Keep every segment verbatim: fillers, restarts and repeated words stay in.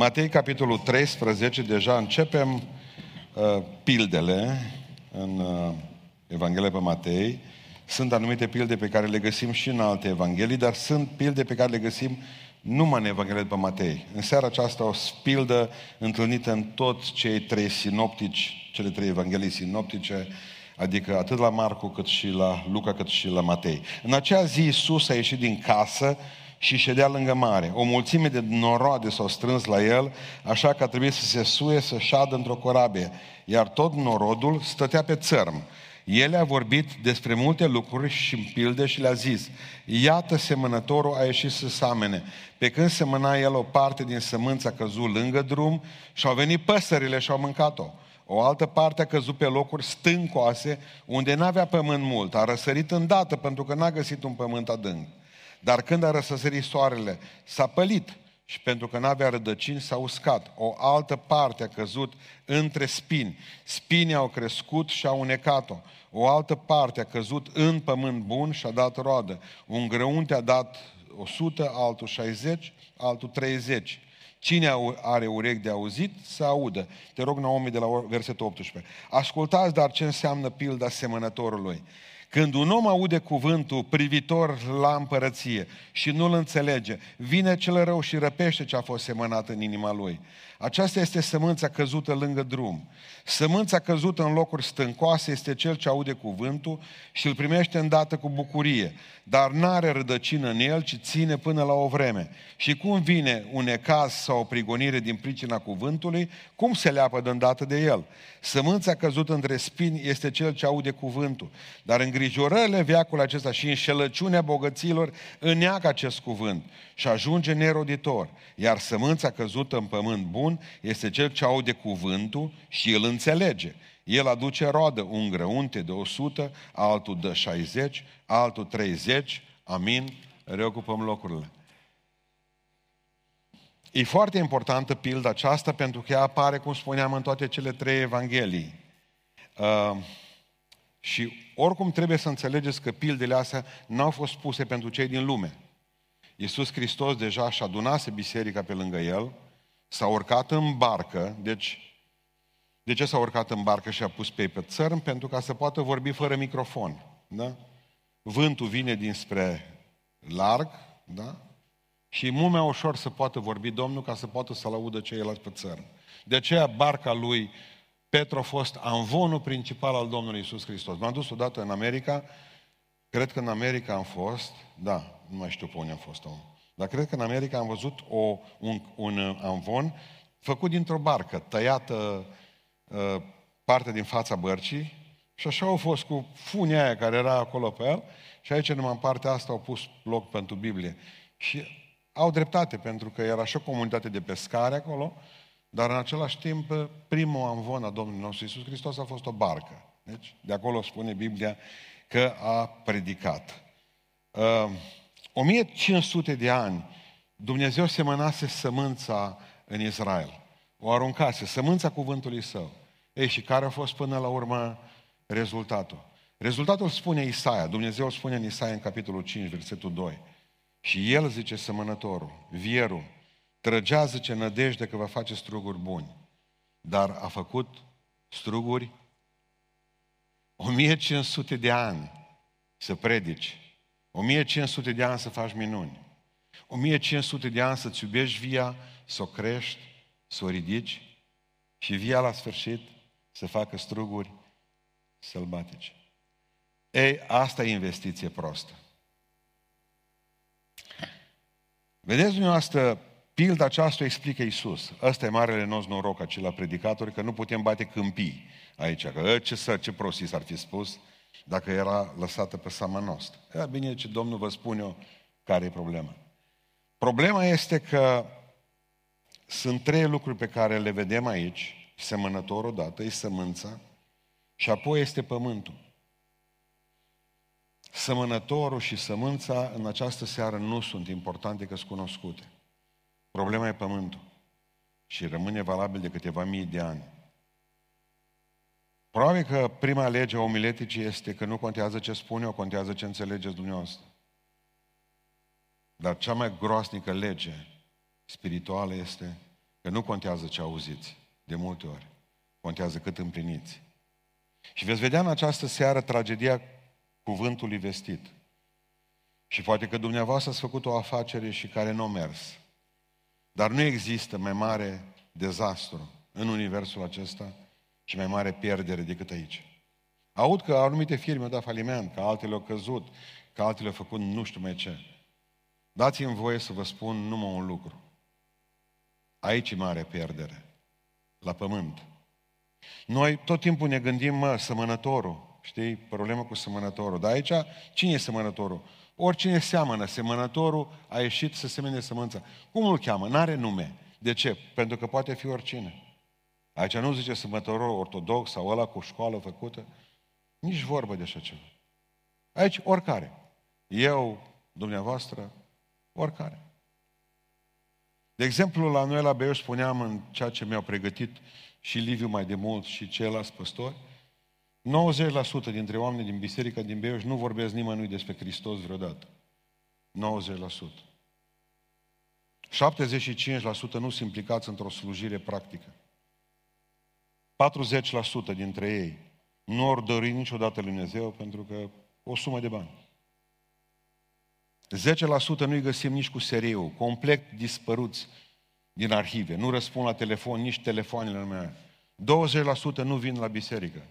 Matei, capitolul treisprezece, deja începem uh, pildele în uh, Evanghelia pe Matei. Sunt anumite pilde pe care le găsim și în alte evanghelii, dar sunt pilde pe care le găsim numai în Evanghelia după Matei. În seara aceasta o pildă întâlnită în toți cei trei sinoptici, cele trei evanghelii sinoptice, adică atât la Marcu, cât și la Luca, cât și la Matei. În acea zi Iisus a ieșit din casă și ședea lângă mare. O mulțime de noroade s-au strâns la el, așa că a trebuit să se suie să șadă într-o corabie, iar tot norodul stătea pe țărm. El a vorbit despre multe lucruri și în pilde și le-a zis: iată, semănătorul a ieșit să samene. Pe când semăna el, o parte din sămânță a căzut lângă drum și au venit păsările și au mâncat-o. O altă parte a căzut pe locuri stâncoase, unde n-avea pământ mult. A răsărit îndată, pentru că n-a găsit un pământ adânc. Dar când a răsărit soarele, s-a pălit și pentru că n-avea rădăcini s-a uscat. O altă parte a căzut între spini. Spinii au crescut și au unecat-o. O altă parte a căzut în pământ bun și a dat roadă. Un grăunte a dat o sută, altul șaizeci, altul treizeci. Cine are urechi de auzit, să audă. Te rog, Naomi, de la versetul optsprezece. Ascultați, dar, ce înseamnă pilda semănătorului. Când un om aude cuvântul privitor la împărăție și nu-l înțelege, vine cel rău și răpește ce a fost semănat în inima lui. Aceasta este sămânța căzută lângă drum. Sămânța căzută în locuri stâncoase este cel ce aude cuvântul și îl primește îndată cu bucurie, dar n-are rădăcină în el, ci ține până la o vreme. Și cum vine un necaz sau o prigonire din pricina cuvântului, cum se leapă de îndată de el? Sămânța căzută între spini este cel ce aude cuvântul, dar îngrijorările veacului acesta și înșelăciunea bogăților îneacă acest cuvânt și ajunge neroditor. Iar sămânța căzută în pământ bun este cel ce aude cuvântul și îl înțelege. El aduce roadă, un grăunte de o sută, altul de șaizeci, altul treizeci. Amin. Reocupăm locurile. E foarte importantă pilda aceasta pentru că ea apare, cum spuneam, în toate cele trei evanghelii. Uh, și oricum trebuie să înțelegeți că pildele astea n-au fost puse pentru cei din lume. Iisus Hristos deja și adunase biserica pe lângă el, s-a urcat în barcă, deci de ce s-a urcat în barcă și a pus pe ei pe țărm? Pentru ca să poată vorbi fără microfon. Da? Vântul vine dinspre larg, da? Și e mult mai ușor să poată vorbi Domnul ca să poată să-l audă ceilalți pe țărm. De aceea barca lui Petru a fost amvonul principal al Domnului Iisus Hristos. M-am dus odată în America, cred că în America am fost, da, nu mai știu pe unde am fost, om. Dar cred că în America am văzut o, un, un amvon făcut dintr-o barcă, tăiată partea din fața bărcii și așa au fost cu funia aia care era acolo pe el și aici numai în partea asta au pus loc pentru Biblie. Și au dreptate pentru că era și o comunitate de pescare acolo, dar în același timp primul amvon a Domnului nostru Iisus Hristos a fost o barcă. Deci de acolo spune Biblia că a predicat. o mie cinci sute de ani Dumnezeu semănase sămânța în Israel. O aruncase, sămânța cuvântului său. Ei, și care a fost până la urmă rezultatul? Rezultatul spune Isaia, Dumnezeu spune în Isaia în capitolul cinci, versetul doi. Și el, zice semănătorul, vierul, trăgea, zice, nădejde că va face struguri buni, dar a făcut struguri. o mie cinci sute de ani să predici, o mie cinci sute de ani să faci minuni, o mie cinci sute de ani să-ți iubești via, să o crești, să o ridici și via la sfârșit să facă struguri sălbatice. Ei, asta e investiție prostă. Vedeți dumneavoastră, pilda aceasta o explică Iisus. Ăsta e marele nostru noroc, acela predicator, că nu putem bate câmpii aici. Că ce, să, ce prostii s-ar fi spus dacă era lăsată pe seama noastră. Ea, bine, ce Domnul vă spun eu care e problema. Problema este că sunt trei lucruri pe care le vedem aici, semănătorul odată, e sămânța și apoi este pământul. Semănătorul și sămânța în această seară nu sunt importante că sunt cunoscute. Problema e pământul și rămâne valabil de câteva mii de ani. Probabil că prima lege a omileticii este că nu contează ce spune, o contează ce înțelegeți dumneavoastră. Dar cea mai groasnică lege spirituală este Că nu contează ce auziți, de multe ori. Contează cât împliniți. Și veți vedea în această seară tragedia cuvântului vestit. Și poate că dumneavoastră ați făcut o afacere și care nu a mers. Dar nu există mai mare dezastru în universul acesta și mai mare pierdere decât aici. Aud că anumite firme au dat faliment, că altele au căzut, că altele au făcut nu știu mai ce. Dați-mi voie să vă spun numai un lucru. Aici e mare pierdere. La pământ. Noi tot timpul ne gândim, mă, sămănătorul. Știi? Problema cu sămănătorul. Dar aici, cine e sămănătorul? Oricine seamănă. Semănătorul a ieșit să semene sămânța. Cum îl cheamă? N-are nume. De ce? Pentru că poate fi oricine. Aici nu zice sămănătorul ortodox sau ăla cu școală făcută. Nici vorbă de așa ceva. Aici, oricare. Eu, dumneavoastră, oricare. De exemplu, la noi la Beiuș spuneam în ceea ce mi-au pregătit și Liviu mai de mult și ceilalți păstori, nouăzeci la sută dintre oameni din biserica din Beiuș nu vorbesc nimănui despre Hristos vreodată. nouăzeci la sută. șaptezeci și cinci la sută nu sunt implicați într-o slujire practică. patruzeci la sută dintre ei nu or dori niciodată lui Dumnezeu pentru că o sumă de bani. zece la sută nu-i găsim nici cu seriu, complet dispăruți din arhive, nu răspund la telefon, nici telefoanele nu mai au. douăzeci la sută nu vin la biserică.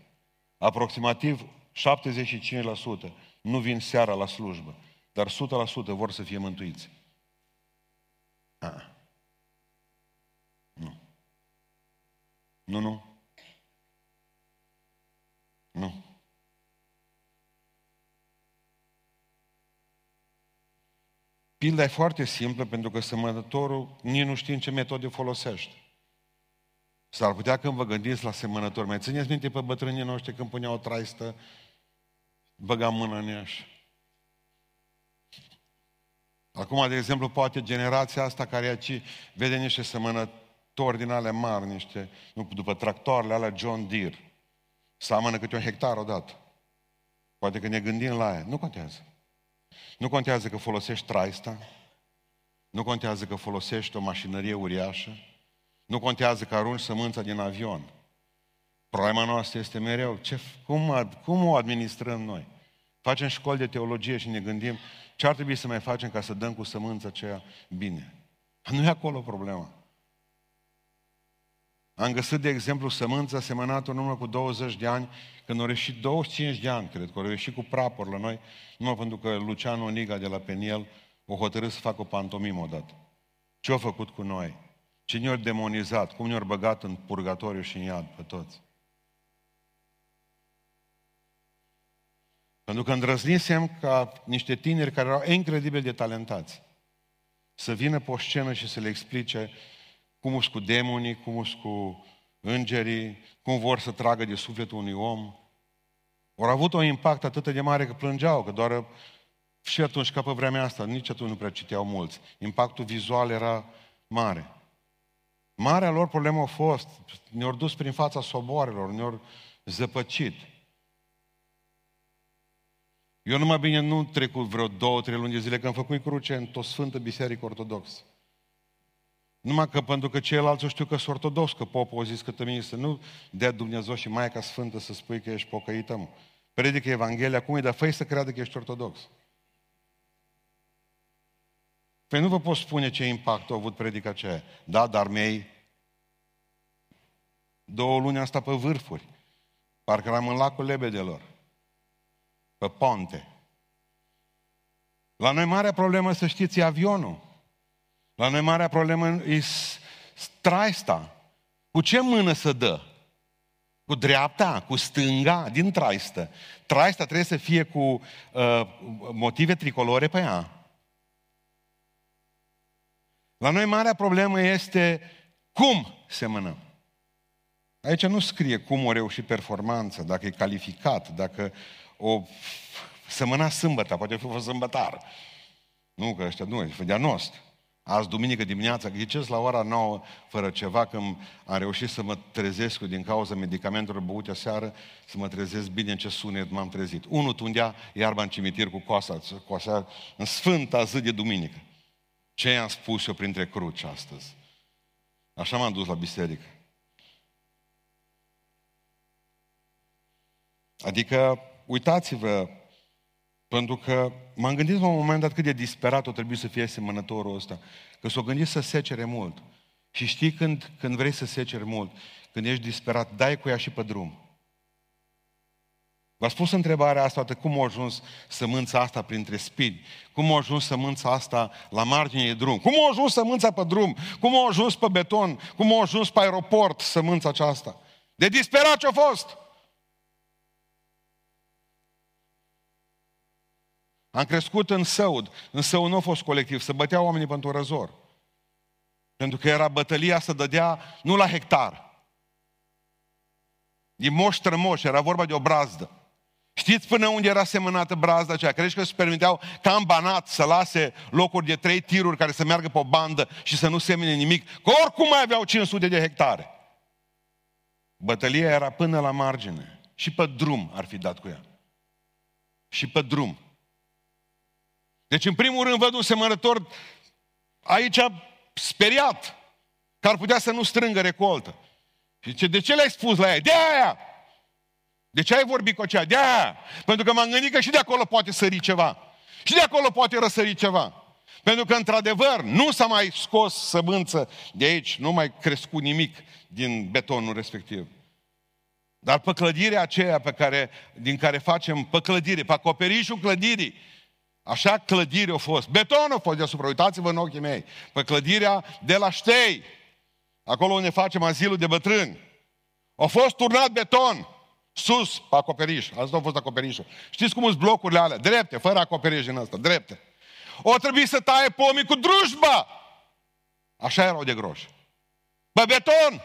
Aproximativ șaptezeci și cinci la sută nu vin seara la slujbă, dar o sută la sută vor să fie mântuiți. A. Nu. Nu, nu. Nu. Pilda e foarte simplă pentru că semănătorul nici nu știe în ce metode folosește. S-ar putea când vă gândiți la semănător. Mai țineți minte pe bătrânii noștri când puneau o traistă, băga mâna în ea așa. Acum, de exemplu, poate generația asta care e aici vede niște semănători din ale mari, niște, nu, după tractoarele alea John Deere. Seamănă câte un hectar odată. Poate că ne gândim la aia. Nu contează. Nu contează că folosești traista, nu contează că folosești o mașinărie uriașă, nu contează că arunci sămânța din avion. Problema noastră este mereu, ce, cum, cum o administrăm noi? Facem școli de teologie și ne gândim ce ar trebui să mai facem ca să dăm cu sămânța aceea bine. Nu e acolo problema. Am găsit, de exemplu, sămânța semănată în urmă cu douăzeci de ani, când au reșit douăzeci și cinci de ani, cred că au reșit cu prapor la noi, numai pentru că Lucian Oniga de la Peniel o hotărât să facă o pantomimă odată. Ce-au făcut cu noi? Ce ne-au demonizat? Cum ne-au băgat în purgatoriu și în iad pe toți? Pentru că îndrăznisem ca niște tineri care erau incredibil de talentați să vină pe o scenă și să le explice cum își cu demonii, cum își cu îngerii, cum vor să tragă de sufletul unui om. Au avut un impact atât de mare că plângeau, că doar și atunci, ca pe vremea asta, nici atunci nu prea citeau mulți. Impactul vizual era mare. Marea lor problemă a fost, ne-au dus prin fața soboarelor, ne-au zăpăcit. Eu numai bine nu trecut vreo două, trei luni de zile, că am făcut cruce într-o sfântă biserică ortodoxă. Numai că pentru că ceilalți o știu că sunt ortodox, că popul a zis că tămini să nu dea Dumnezeu și Maica Sfântă să spui că ești pocăită, mă. Predică Evanghelia acum e, dar fă-i să creadă că ești ortodox. Păi nu vă pot spune ce impact a avut predica aceea. Da, dar mei două luni am stat pe vârfuri. Parcă eram în lacul lebedelor. Pe ponte. La noi marea problemă, să știți, e avionul. La noi marea problemă e traista. Cu ce mână să dă? Cu dreapta, cu stânga, din traistă. Traista trebuie să fie cu uh, motive tricolore pe ea. La noi marea problemă este cum semănăm. Aici nu scrie cum o reuși performanță, dacă e calificat, dacă o semăna sâmbătă, poate fi fost sâmbătar. Nu, că ăștia nu, e de-a nostru. Azi, duminică dimineața, ghiceți la ora nouă, fără ceva, când am reușit să mă trezesc din cauza medicamentelor băute aseară, să mă trezesc bine în ce sunet m-am trezit. Unul tundea iarba în cimitir cu coasa, coasa în sfânta zi de duminică. Ce i-am spus eu printre cruci astăzi? Așa m-am dus la biserică. Adică, uitați-vă, pentru că m-am gândit la un moment dat cât de disperat o trebuie să fie semănătorul ăsta. Că s-o gândit să secere mult. Și știi când, când vrei să seceri mult, când ești disperat, dai cu ea și pe drum. V-a spus întrebarea asta, cum a ajuns sămânța asta printre spini? Cum a ajuns sămânța asta la marginea drumului? Cum a ajuns sămânța pe drum? Cum a ajuns pe beton? Cum a ajuns pe aeroport sămânța aceasta? De disperat ce-a fost! Am crescut în Săud. În Săud nu a fost colectiv, se băteau oamenii pentru răzor. Pentru că era bătălia, să dădea nu la hectar. Din moș trămoș, era vorba de o brazdă. Știți până unde era semănată brazda aceea? Crezi că se permiteau ca în Banat să lase locuri de trei tiruri care să meargă pe o bandă și să nu semene nimic? Că oricum mai aveau cinci sute de hectare. Bătălia era până la margine. Și pe drum ar fi dat cu ea. Și pe drum. Deci în primul rând văd un semănător aici speriat că ar putea să nu strângă recoltă. Și zice, de ce le-ai spus la ea? De aia! De ce ai vorbit cu aceea? De aia! Pentru că m-am gândit că și de acolo poate sări ceva. Și de acolo poate răsări ceva. Pentru că, într-adevăr, nu s-a mai scos sămânță de aici, nu mai crescut nimic din betonul respectiv. Dar păclădirea aceea pe care, din care facem păclădire, pe acoperișul clădirii, așa clădire a fost. Betonul a fost deasupra, uitați-vă în ochii mei. Pe clădirea de la Ștei, acolo unde facem azilul de bătrâni, a fost turnat beton sus, pe acoperiș. Asta a fost acoperișul. Știți cum sunt blocurile alea? Drepte, fără acoperiș din asta, drepte. O trebuie să taie pomii cu drujba. Așa erau de groși. Pe beton!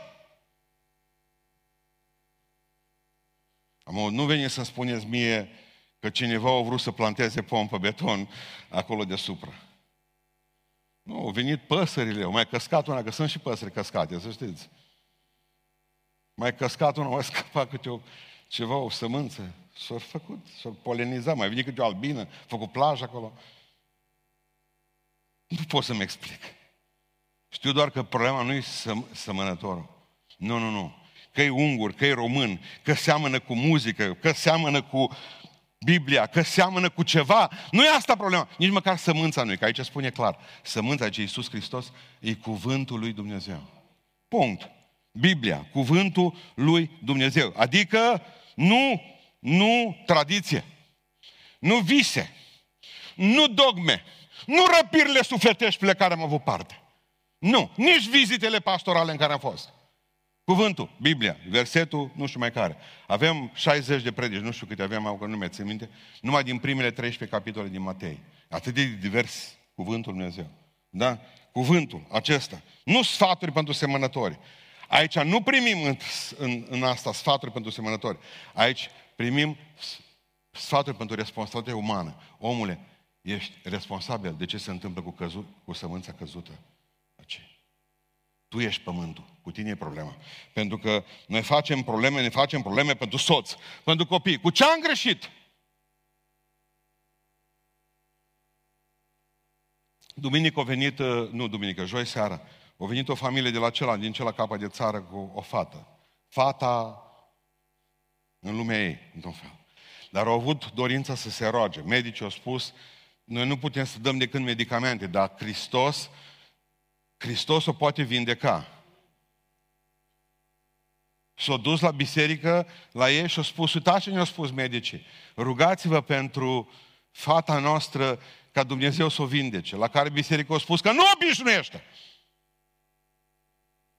Am, nu veni să-mi spuneți mie că cineva a vrut să planteze pom pe beton acolo deasupra. Nu, au venit păsările, au mai căscat una, că sunt și păsări căscate, să știți. Mai căscat una, mai scăpat câte o, ceva, o sămânță. S-au făcut, s-au polenizat, mai venit câte o albină, a făcut plajă acolo. Nu pot să-mi explic. Știu doar că problema nu e săm- sămănătorul. Nu, nu, nu. Că-i ungur, că-i român, că seamănă cu muzică, că seamănă cu Biblia, că seamănă cu ceva. Nu e asta problema. Nici măcar sămânța nu e, că aici spune clar. Sămânța, aici Iisus Hristos, e cuvântul lui Dumnezeu. Punct. Biblia, cuvântul lui Dumnezeu. Adică nu, nu tradiție, nu vise, nu dogme, nu răpirile sufletești pe care am avut parte. Nu, nici vizitele pastorale în care am fost. Cuvântul, Biblia, versetul, nu știu mai care. Avem șaizeci de predici, nu știu câte aveam, că nu mi-a țin minte, numai din primele treisprezece capitole din Matei. Atât de divers cuvântul Dumnezeu. Da? Cuvântul acesta. Nu sfaturi pentru semănători. Aici nu primim în, în, în asta sfaturi pentru semănători. Aici primim sfaturi pentru responsabilitate umană. Omule, ești responsabil de ce se întâmplă cu, căzu, cu sămânța căzută. Tu ești pământul, cu tine e problema. Pentru că noi facem probleme, ne facem probleme pentru soț, pentru copii. Cu ce am greșit? Duminică a venit, nu duminică, joi seara, a venit o familie de la celălalt, din celălalt capăt de țară cu o fată. Fata în lumea ei, într-un fel. Dar au avut dorința să se roage. Medicii au spus, noi nu putem să dăm decât medicamente, dar Hristos... Hristos o poate vindeca. S-a dus la biserică, la ei și a spus, uitați ce ne-au spus medicii, rugați-vă pentru fata noastră ca Dumnezeu să o vindece, la care biserica a spus că nu obișnuiește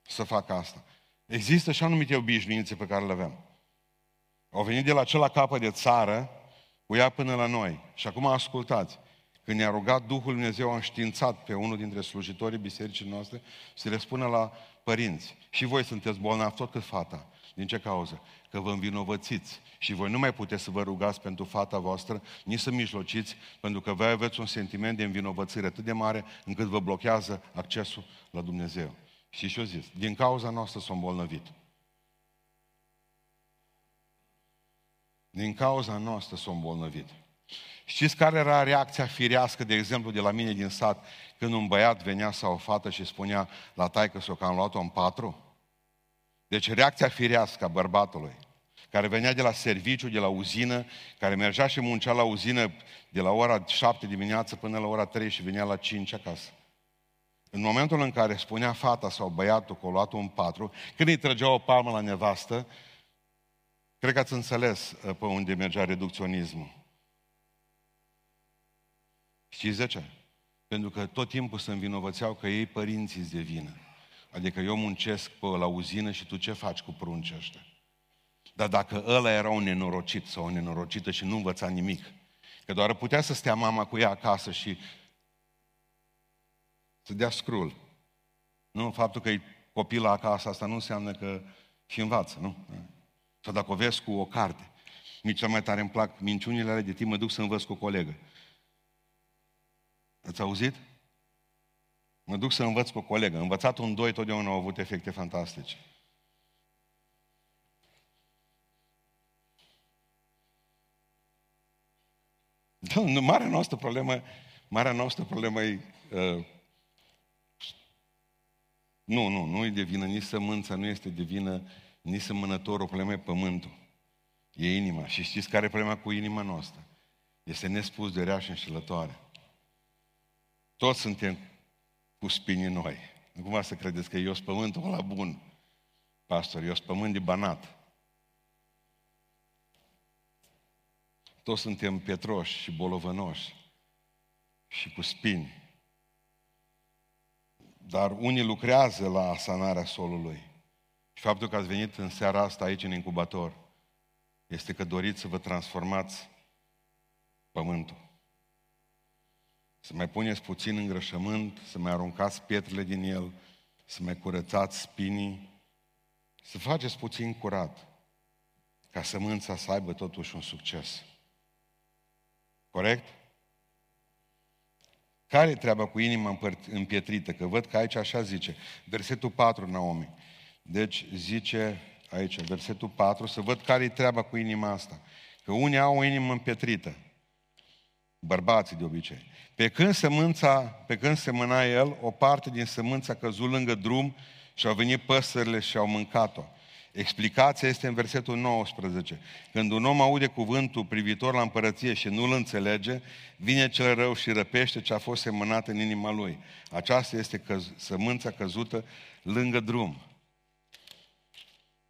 să facă asta. Există și anumite obișnuințe pe care le avem. Au venit de la acela capăt de țară, cu ea până la noi. Și acum ascultați. Când ne-a rugat Duhul Dumnezeu, a înștiințat pe unul dintre slujitorii bisericii noastre să le spună la părinți. Și voi sunteți bolnavi tot cât fata. Din ce cauză? Că vă învinovățiți. Și voi nu mai puteți să vă rugați pentru fata voastră, nici să mijlociți, pentru că voi aveți un sentiment de învinovățire atât de mare încât vă blochează accesul la Dumnezeu. Și și-o zis, din cauza noastră s-a îmbolnăvit. Din cauza noastră s-a îmbolnăvit. Știți care era reacția firească, de exemplu, de la mine din sat, când un băiat venea sau o fată și spunea la taică-so că am luat-o în patru? Deci reacția firească a bărbatului, care venea de la serviciu, de la uzină, care mergea și muncea la uzină de la ora șapte dimineață până la ora trei și venea la cinci acasă. În momentul în care spunea fata sau băiatul că a luat-o în patru, când îi trăgea o palmă la nevastă, cred că ați înțeles pe unde mergea reducționismul. Știți de ce? Pentru că tot timpul se învinovățeau că ei părinții de vină. Adică eu muncesc pe la uzină și tu ce faci cu pruncii ăștia? Dar dacă ăla era un nenorocit sau o nenorocită și nu învăța nimic, că doar putea să stea mama cu ea acasă și să dea scrul. Nu? Faptul că e copila acasă, asta nu înseamnă că și învață, nu? Sau dacă o vezi cu o carte. Nici cel mai tare îmi plac minciunile alea de timp, mă duc să învăț cu o colegă. Ați auzit? Mă duc să învăț cu o colegă. Învățatul în doi totdeauna au avut efecte fantastice. Da, marea noastră problemă, marea noastră problemă e... Uh, nu, nu, nu e de vină, nici sămânța nu este de vină, nici sămânătorul, problema e pământul. E inima. Și știți care e problema cu inima noastră? Este nespus de rea și înșelătoare. Toți suntem cu spini noi. Nu cumva să credeți că eu sunt pământul ăla bun, pastor, eu sunt pământ de Banat. Toți suntem pietroși și bolovănoși și cu spini. Dar unii lucrează la sanarea solului. Și faptul că ați venit în seara asta aici în incubator este că doriți să vă transformați pământul. Să mai puneți puțin îngrășământ, să mai aruncați pietrele din el, să mai curățați spinii, să faceți puțin curat, ca sămânța să aibă totuși un succes. Corect? Care e treaba cu inima împietrită? Că văd că aici așa zice, versetul patru, Naomi. Deci zice aici, versetul patru, să văd care e treaba cu inima asta. Că unii au o inimă împietrită. Bărbații de obicei. Pe când sămânța, pe când semăna el, o parte din sămânța căzut lângă drum și au venit păsările și au mâncat-o. Explicația este în versetul nouăsprezece. Când un om aude cuvântul privitor la împărăție și nu-l înțelege, vine cel rău și răpește ce a fost semănat în inima lui. Aceasta este căz- sămânța căzută lângă drum.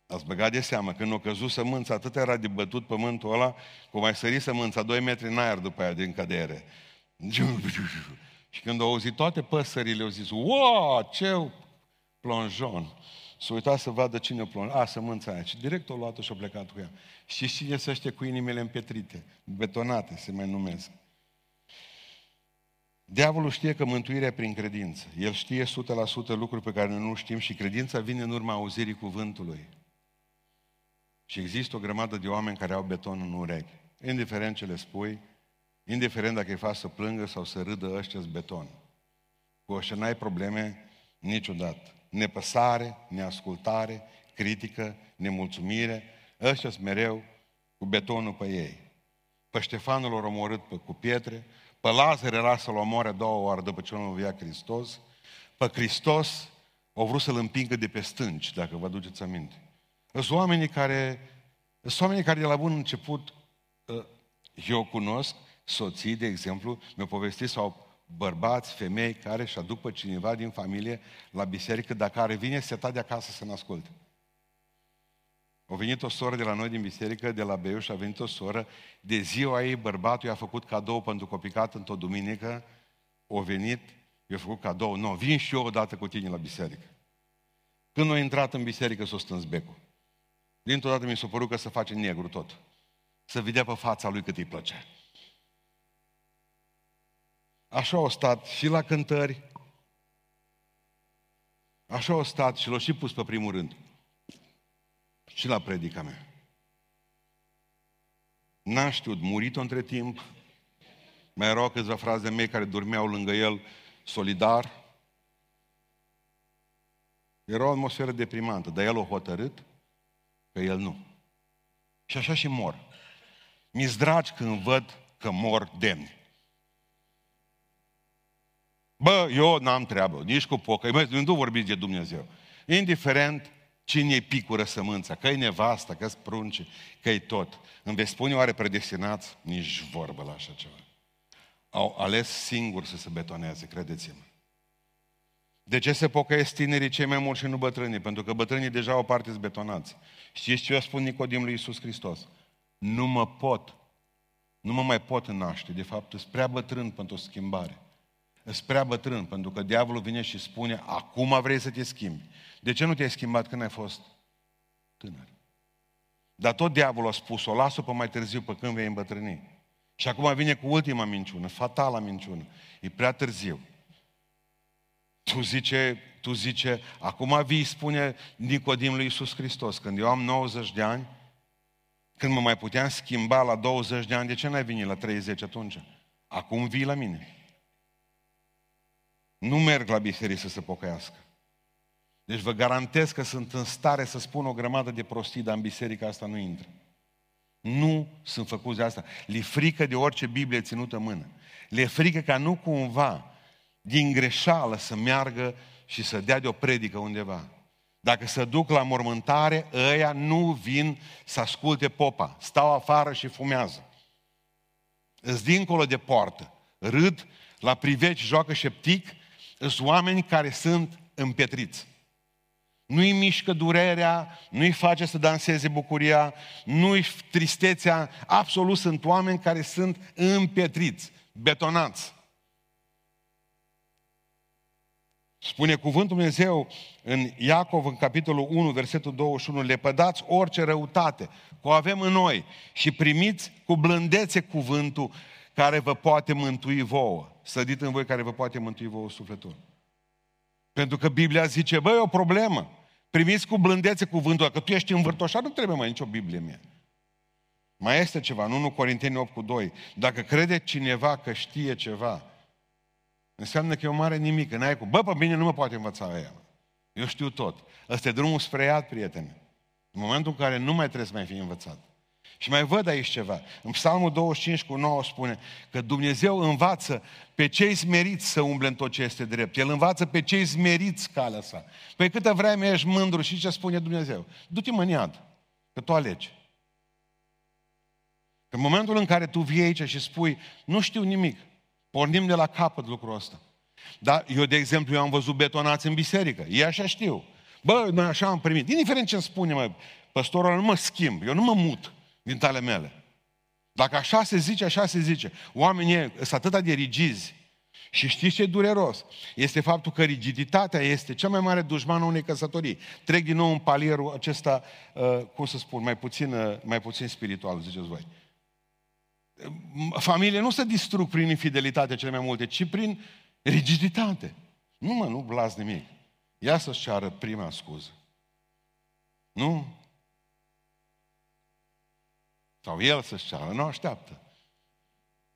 Ați băgat de seamă, când o căzut sămânța, atât era de bătut pământul ăla, cum mai sări sămânța doi metri în aer după aia din cădere. Și când au auzit toate păsările, au zis, wow, ce plonjon! S-a uitat să vadă cine o plonjă. A, sămânța aia. Și direct o luat și-o plecat cu ea. Și cine se aștie cu inimile împietrite, betonate, se mai numesc. Diavolul știe că mântuirea prin credință. El știe o sută la sută lucruri pe care noi nu știm și credința vine în urma auzirii cuvântului. Și există o grămadă de oameni care au beton în urechi. Indiferent ce le spui, indiferent dacă îi faci să plângă sau să râdă, ăștia-s beton. Cu ăștia n-ai probleme niciodată. Nepăsare, neascultare, critică, nemulțumire, ăștia-s mereu cu betonul pe ei. Pe Ștefanul l-au omorât pe, cu pietre, pe Lazar era să-l omoare două ori după ce nu învia Hristos, pe Hristos au vrut să-l împingă de pe stânci, dacă vă aduceți aminte. Sunt oamenii care, sunt oamenii care de la bun început, eu cunosc soții, de exemplu, mi-au povestit sau bărbați, femei care își aduc pe cineva din familie la biserică, dacă are vine setat de acasă să ne asculte. A venit o soră de la noi din biserică, de la Beiuș, a venit o soră, de ziua ei bărbatul i-a făcut cadou pentru copicat într-o duminică, a venit, i-a făcut cadou, nu, vin și eu odată cu tine la biserică. Când a intrat în biserică s-a stâns becul. Dintr-o dată mi s-a părut că se face negru tot. Să vedea pe fața lui cât îi plăcea. Așa au stat și la cântări, așa au stat și l-au și pus pe primul rând. Și la predica mea. N-a știut, murit-o între timp, mai erau câțiva frați de mei care dormeau lângă el solidar. Era o atmosferă deprimantă, dar el a hotărât că el nu. Și așa și mor. Mi-s dragi când văd că mor demni. Bă, eu n-am treabă, nici cu pocă. Măi, nu vorbiți de Dumnezeu. Indiferent cine-i picură sămânța, că-i nevastă, că-s prunci, că-i tot. Îmi veți spune oare predestinați? Nici vorbă la așa ceva. Au ales singuri să se betoneze, credeți-mă. De ce se pocăiesc tinerii cei mai mulți și nu bătrânii? Pentru că bătrânii deja au parte zbetonați. Știți ce eu spun Nicodim lui Iisus Hristos? Nu mă pot, nu mă mai pot naște. De fapt, sunt prea bătrân pentru schimbare. Sunt prea bătrân, pentru că diavolul vine și spune, acum vrei să te schimbi. De ce nu te-ai schimbat când ai fost tânăr? Dar tot diavolul a spus, o las-o pe mai târziu, pe când vei îmbătrâni. Și acum vine cu ultima minciună, fatala minciună. E prea târziu. Tu zice, tu zice, acum vii, spune Nicodim lui Iisus Hristos, când eu am nouăzeci de ani, când mă mai puteam schimba la douăzeci de ani, de ce n-ai venit la treizeci atunci? Acum vii la mine. Nu merg la biserică să se pocăiască. Deci vă garantez că sunt în stare să spun o grămadă de prostii, dar în biserica asta nu intră. Nu sunt făcuți de asta. Le frică de orice Biblie ținută în mână. Le frică ca nu cumva, din greșeală, să meargă și să dea de o predică undeva. Dacă se duc la mormântare, ăia nu vin să asculte popa. Stau afară și fumează. Îs dincolo de poartă. Râd, la priveci joacă șeptic. Îs oameni care sunt împietriți. Nu-i mișcă durerea, nu-i face să danseze bucuria, nu-i tristețea. Absolut sunt oameni care sunt împietriți, betonați. Spune cuvântul Dumnezeu în Iacov, în capitolul unu, versetul douăzeci și unu, lepădați orice răutate, că o avem în noi și primiți cu blândețe cuvântul care vă poate mântui vouă, sădit în voi care vă poate mântui vouă sufletul. Pentru că Biblia zice, băi, e o problemă, primiți cu blândețe cuvântul, că tu ești învârtoșat, nu trebuie mai nicio Biblie mea. Mai este ceva, în unu Corintenii opt cu doi, dacă crede cineva că știe ceva, înseamnă că e o mare nimică, n-ai cu... Bă, pe mine nu mă poate învăța aia. Eu știu tot. Ăsta e drumul spre iad, prieteni. În momentul în care nu mai trebuie să mai fii învățat. Și mai văd aici ceva. În Psalmul douăzeci și cinci cu nouă spune că Dumnezeu învață pe cei smeriți să umble în tot ce este drept. El învață pe cei smeriți calea sa. Păi câtă vreme ești mândru și ce spune Dumnezeu? Du-te mă în iad, că tu alegi. În momentul în care tu vii aici și spui, nu știu nimic, pornim de la capăt lucrul ăsta. Dar eu, de exemplu, eu am văzut betonați în biserică. E așa știu. Bă, noi așa am primit. Indiferent ce îmi spune, mă, păstorul nu mă schimb, eu nu mă mut din tale mele. Dacă așa se zice, așa se zice. Oamenii sunt atâta de rigizi. Și știți ce e dureros? Este faptul că rigiditatea este cea mai mare dușmană unei căsătorii. Trec din nou în palierul acesta, uh, cum să spun, mai puțin, uh, mai puțin spiritual, ziceți voi. Familie nu se distrug prin infidelitate cele mai multe, ci prin rigiditate. Nu mă, nu las nimic. Ia să-și ceară prima scuză. Nu? Sau el să-și ceară, nu așteaptă.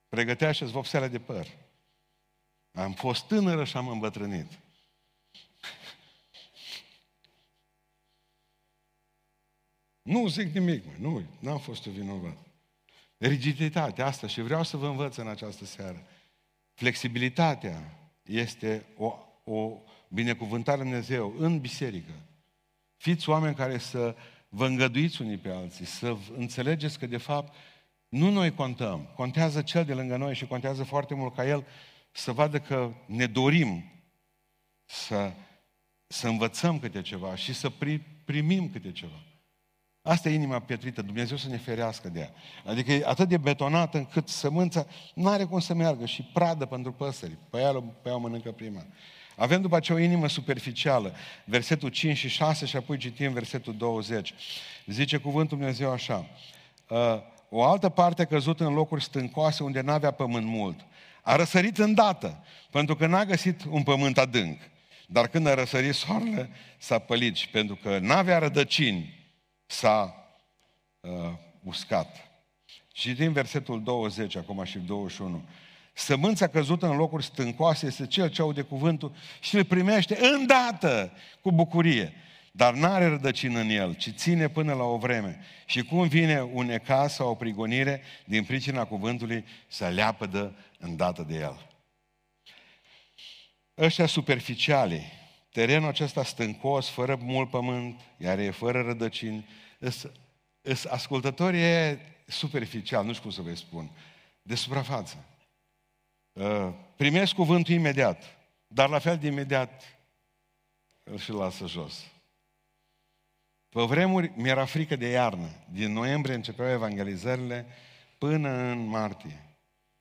Pregătea și-ți vopsele de păr. Am fost tânără și am îmbătrânit. Nu zic nimic, mă, nu, n-am fost vinovat. Rigiditatea asta, și vreau să vă învăț în această seară, flexibilitatea este o, o binecuvântare în Dumnezeu, în biserică. Fiți oameni care să vă îngăduiți unii pe alții, să înțelegeți că de fapt nu noi contăm, contează cel de lângă noi și contează foarte mult ca el să vadă că ne dorim să, să învățăm câte ceva și să primim câte ceva. Asta e inima pietrită, Dumnezeu să ne ferească de ea. Adică e atât de betonată încât sămânța nu are cum să meargă și pradă pentru păsări. Pe ea, pe ea o mănâncă prima. Avem după aceea o inimă superficială, versetul cinci și șase și apoi citim versetul douăzeci. Zice cuvântul Dumnezeu așa, o altă parte a căzut în locuri stâncoase unde n-avea pământ mult. A răsărit îndată, pentru că n-a găsit un pământ adânc. Dar când a răsărit soarele, s-a pălit și pentru că n-avea rădăcini, s-a uh, uscat. Și din versetul douăzeci, acum și douăzeci și unu, sămânța căzută în locuri stâncoase este cel ce aude cuvântul și îl primește îndată cu bucurie. dar n-are rădăcină în el, ci ține până la o vreme. Și cum vine un necaz sau o prigonire, din pricina cuvântului, să leapădă îndată de el. Ăștia superficiali, terenul acesta stâncos, fără mult pământ, iar e fără rădăcini, îs ascultătorii superficiali, nu știu cum să vă spun, de suprafață. Primesc cuvântul imediat, dar la fel de imediat îl și lasă jos. Pe vremuri mi-era frică de iarnă. Din noiembrie începeau evangelizările până în martie.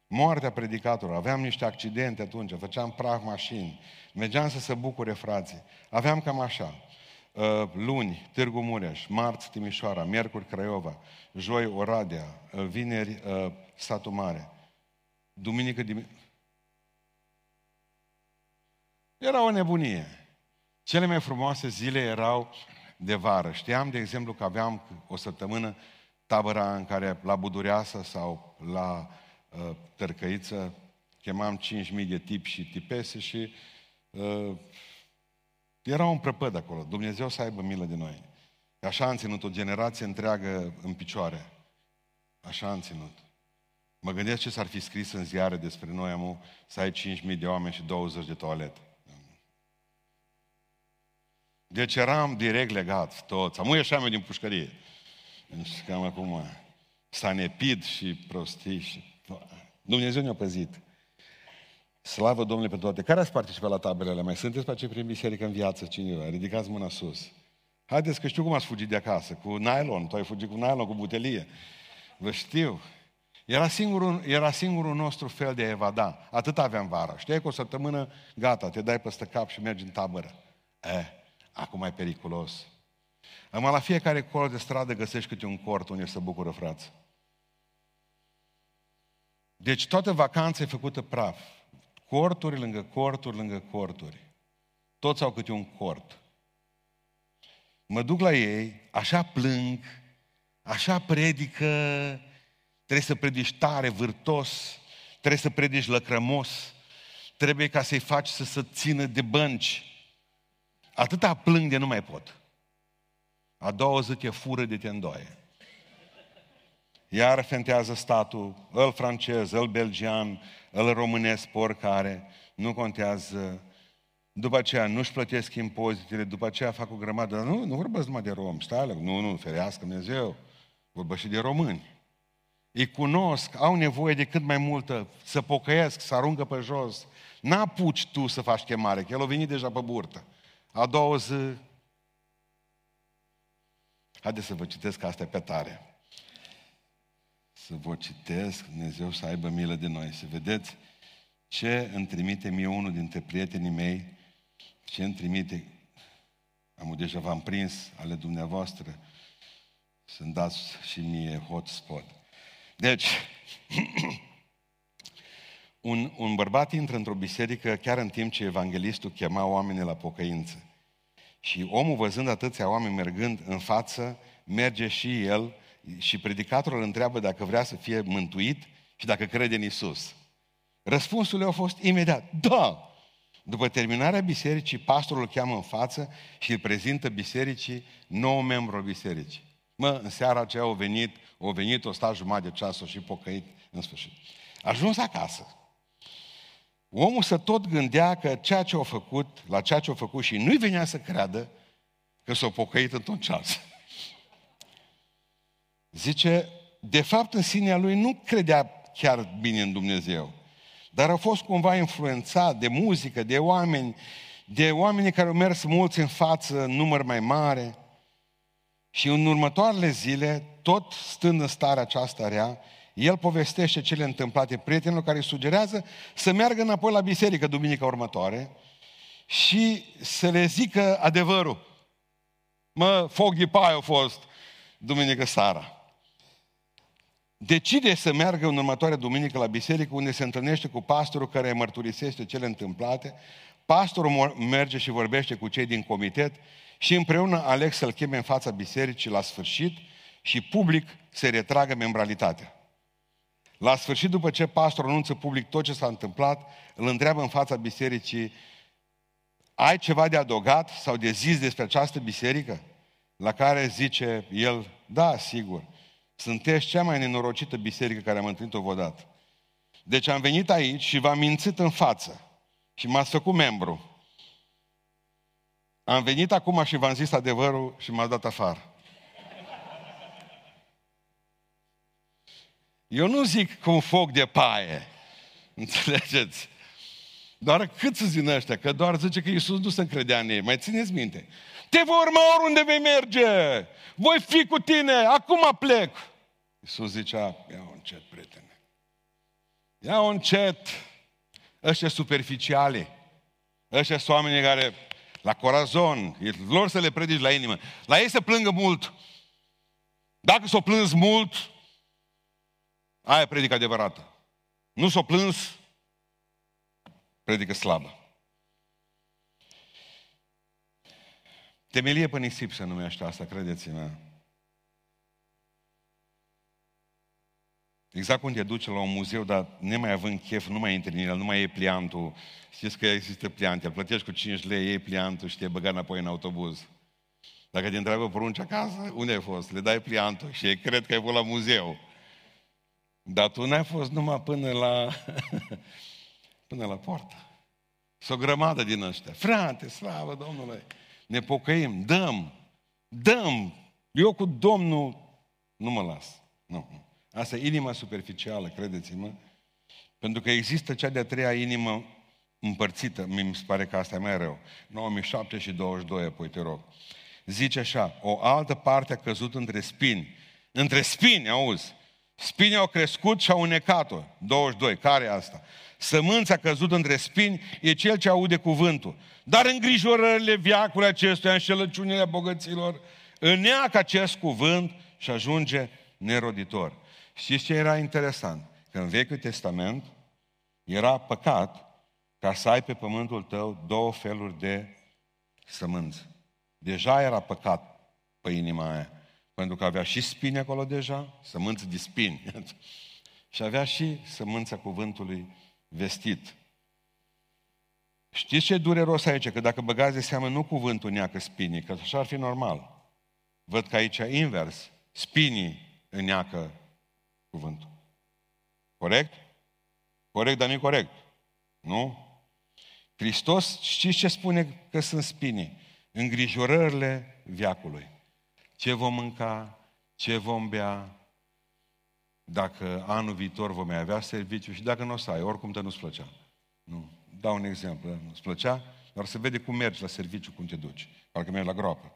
Moartea predicatorului. Aveam niște accidente atunci, făceam praf mașini, mergeam să se bucure frații. Aveam cam așa. Luni, Târgu Mureș, marți, Timișoara, miercuri, Craiova, joi, Oradea, vineri, Satu Mare. Duminică, dimine... Era o nebunie. Cele mai frumoase zile erau de vară. Știam, de exemplu, că aveam o săptămână tabăra în care la Budureasa sau la uh, Tărcăiță chemam cinci mii de tipi și tipese și uh, era un prăpăd acolo. Dumnezeu să aibă milă de noi. Așa am ținut o generație întreagă în picioare. Așa am ținut. Mă gândesc ce s-ar fi scris în ziare despre noi, amu, să ai cinci mii de oameni și douăzeci de toalete. Deci eram direct legat toți. Amu ieșeam eu din pușcărie. Deci cam acum sanepid și prostii. Și... Dumnezeu ne-a păzit. Slavă Domnului pentru toate. Care ați participat la taberele mai? Sunteți pe acei prin biserică în viață? Cineva? Ridicați mâna sus. Haideți că știu cum ați fugit de acasă. Cu nylon. Tu ai fugit cu nylon, cu butelie. Vă știu. Era singurul, era singurul nostru fel de a evada. Atât aveam vara. Știai că o săptămână, gata, te dai peste cap și mergi în tabără. Eh, acum e periculos. Acum la fiecare colț de stradă găsești câte un cort unde se bucură frați. Deci toată vacanța e făcută praf. Corturi lângă corturi lângă corturi. Toți au câte un cort. Mă duc la ei, așa plâng, așa predică... Trebuie să predici tare, vârtos, trebuie să predici lăcrămos, trebuie ca să-i faci să se țină de bănci. Atâta plâng de nu mai pot. A doua zi te fură de te-ndoaie. Iar fentează statul, îl francez, îl belgian, îl românesc, pe oricare, nu contează. După aceea nu-și plătesc impozitele, după aceea fac o grămadă. Dar nu, nu vorbesc numai de rom, stai, nu, nu, ferească Dumnezeu, vorbesc și de români. Îi cunosc, au nevoie de cât mai multă, să pocăiesc, să aruncă pe jos. N-apuci tu să faci chemare, că el a venit deja pe burtă. A doua zi... Haideți să vă citesc, asta pe tare. Să vă citesc, Dumnezeu să aibă milă de noi. Să vedeți ce îmi trimite mie unul dintre prietenii mei, ce îmi trimite... Am deja v-am prins ale dumneavoastră, să-mi dați și mie hotspot. Deci, un, un bărbat intră într-o biserică chiar în timp ce evanghelistul chema oamenii la pocăință. Și omul, văzând atâția oameni mergând în față, merge și el și predicatorul îl întreabă dacă vrea să fie mântuit și dacă crede în Iisus. Răspunsul lui a fost imediat, da! După terminarea bisericii, pastorul îl cheamă în față și îl prezintă bisericii, nou membru al bisericii. Mă, în seara aceea au venit, au venit, o stat jumătate de ceas, o și pocăit, în sfârșit. Ajuns acasă. Omul se tot gândea că ceea ce a făcut, la ceea ce a făcut și nu-i venea să creadă că s-a pocăit într-un ceas. Zice, de fapt în sinea lui nu credea chiar bine în Dumnezeu, dar a fost cumva influențat de muzică, de oameni, de oameni care au mers mulți în față, în număr mai mare. Și în următoarele zile, tot stând în starea aceasta rea, el povestește cele întâmplate prietenilor care îi sugerează să meargă înapoi la biserică duminica următoare și să le zică adevărul. Mă, foc ghipai a fost duminică seara. Decide să meargă în următoarea duminică la biserică unde se întâlnește cu pastorul care mărturisește cele întâmplate. Pastorul merge și vorbește cu cei din comitet și împreună aleg să-l cheme în fața bisericii la sfârșit și public se retragă membralitatea. La sfârșit, după ce pastorul anunță public tot ce s-a întâmplat, îl întreabă în fața bisericii, Ai ceva de adăugat sau de zis despre această biserică? La care zice el, da, sigur, sunteți cea mai nenorocită biserică care am întâlnit-o vreodată. Deci am venit aici și v-am mințit în față și m-ați făcut membru. Am venit acum și v-am zis adevărul și m-ați dat afară. Eu nu zic cu un foc de paie, înțelegeți? Doar cât să din ăștia, că doar zice că Iisus nu se încredea în ei. Mai țineți minte? Te voi urma oriunde vei merge, voi fi cu tine, acum plec. Iisus zicea, ia-o încet, prietene. Ia-o încet. Ăștia superficiale, ăștia sunt oamenii care, la corazon, lor să le predici la inimă. La ei se plângă mult. Dacă s-o plâns mult, aia predică adevărată. Nu s-o plâns, predică slabă. Temelie până nisip se numește asta, credeți-mă. Exact cum te duci la un muzeu, dar nemai având chef, nu mai intri în el, nu mai iei pliantul. Știți că există pliante, îl plătești cu cinci lei, iei pliantul și te băga înapoi în autobuz. Dacă te întreabă porunci acasă, unde ai fost? Le dai pliantul și ei cred că ai fost la muzeu. Dar tu n-ai fost numai până la... până la poartă. S-o grămadă din ăștia. Frate, slavă Domnului! Ne pocăim, dăm, dăm. Eu cu Domnul nu mă las. Nu. Asta e inima superficială, credeți-mă. Pentru că există cea de-a treia inimă împărțită. Mi se pare că asta e mai rău. nouă mii șapte și douăzeci și doi, apoi te rog. Zice așa, o altă parte a căzut între spini. Între spini, auzi. Spinii au crescut și au unecat-o. douăzeci și doi, care e asta? Sămânța căzută între spini e cel ce aude cuvântul. Dar îngrijorările veacului acestuia, înșelăciunile bogăților, îneacă acest cuvânt și ajunge neroditor. Știți ce era interesant? Că în Vechiul Testament era păcat ca să ai pe pământul tău două feluri de sămânță. Deja era păcat pe inima aia, pentru că avea și spini acolo deja, sămânță de spini, și avea și sămânța cuvântului vestit. Știți ce e dureros aici? Că dacă băgați de seamă, nu cuvântul neacă spinii, că așa ar fi normal. Văd că aici invers, spinii neacă cuvântul. Corect? Corect, dar nu-i corect. Nu? Hristos, știți ce spune că sunt spinii? Îngrijorările veacului. Ce vom mânca, ce vom bea, dacă anul viitor vom mai avea serviciu și dacă nu o să ai, oricum te nu-ți plăcea. Nu. Dau un exemplu. Nu-ți plăcea, dar se vede cum mergi la serviciu, cum te duci. Parcă mergi la groapă.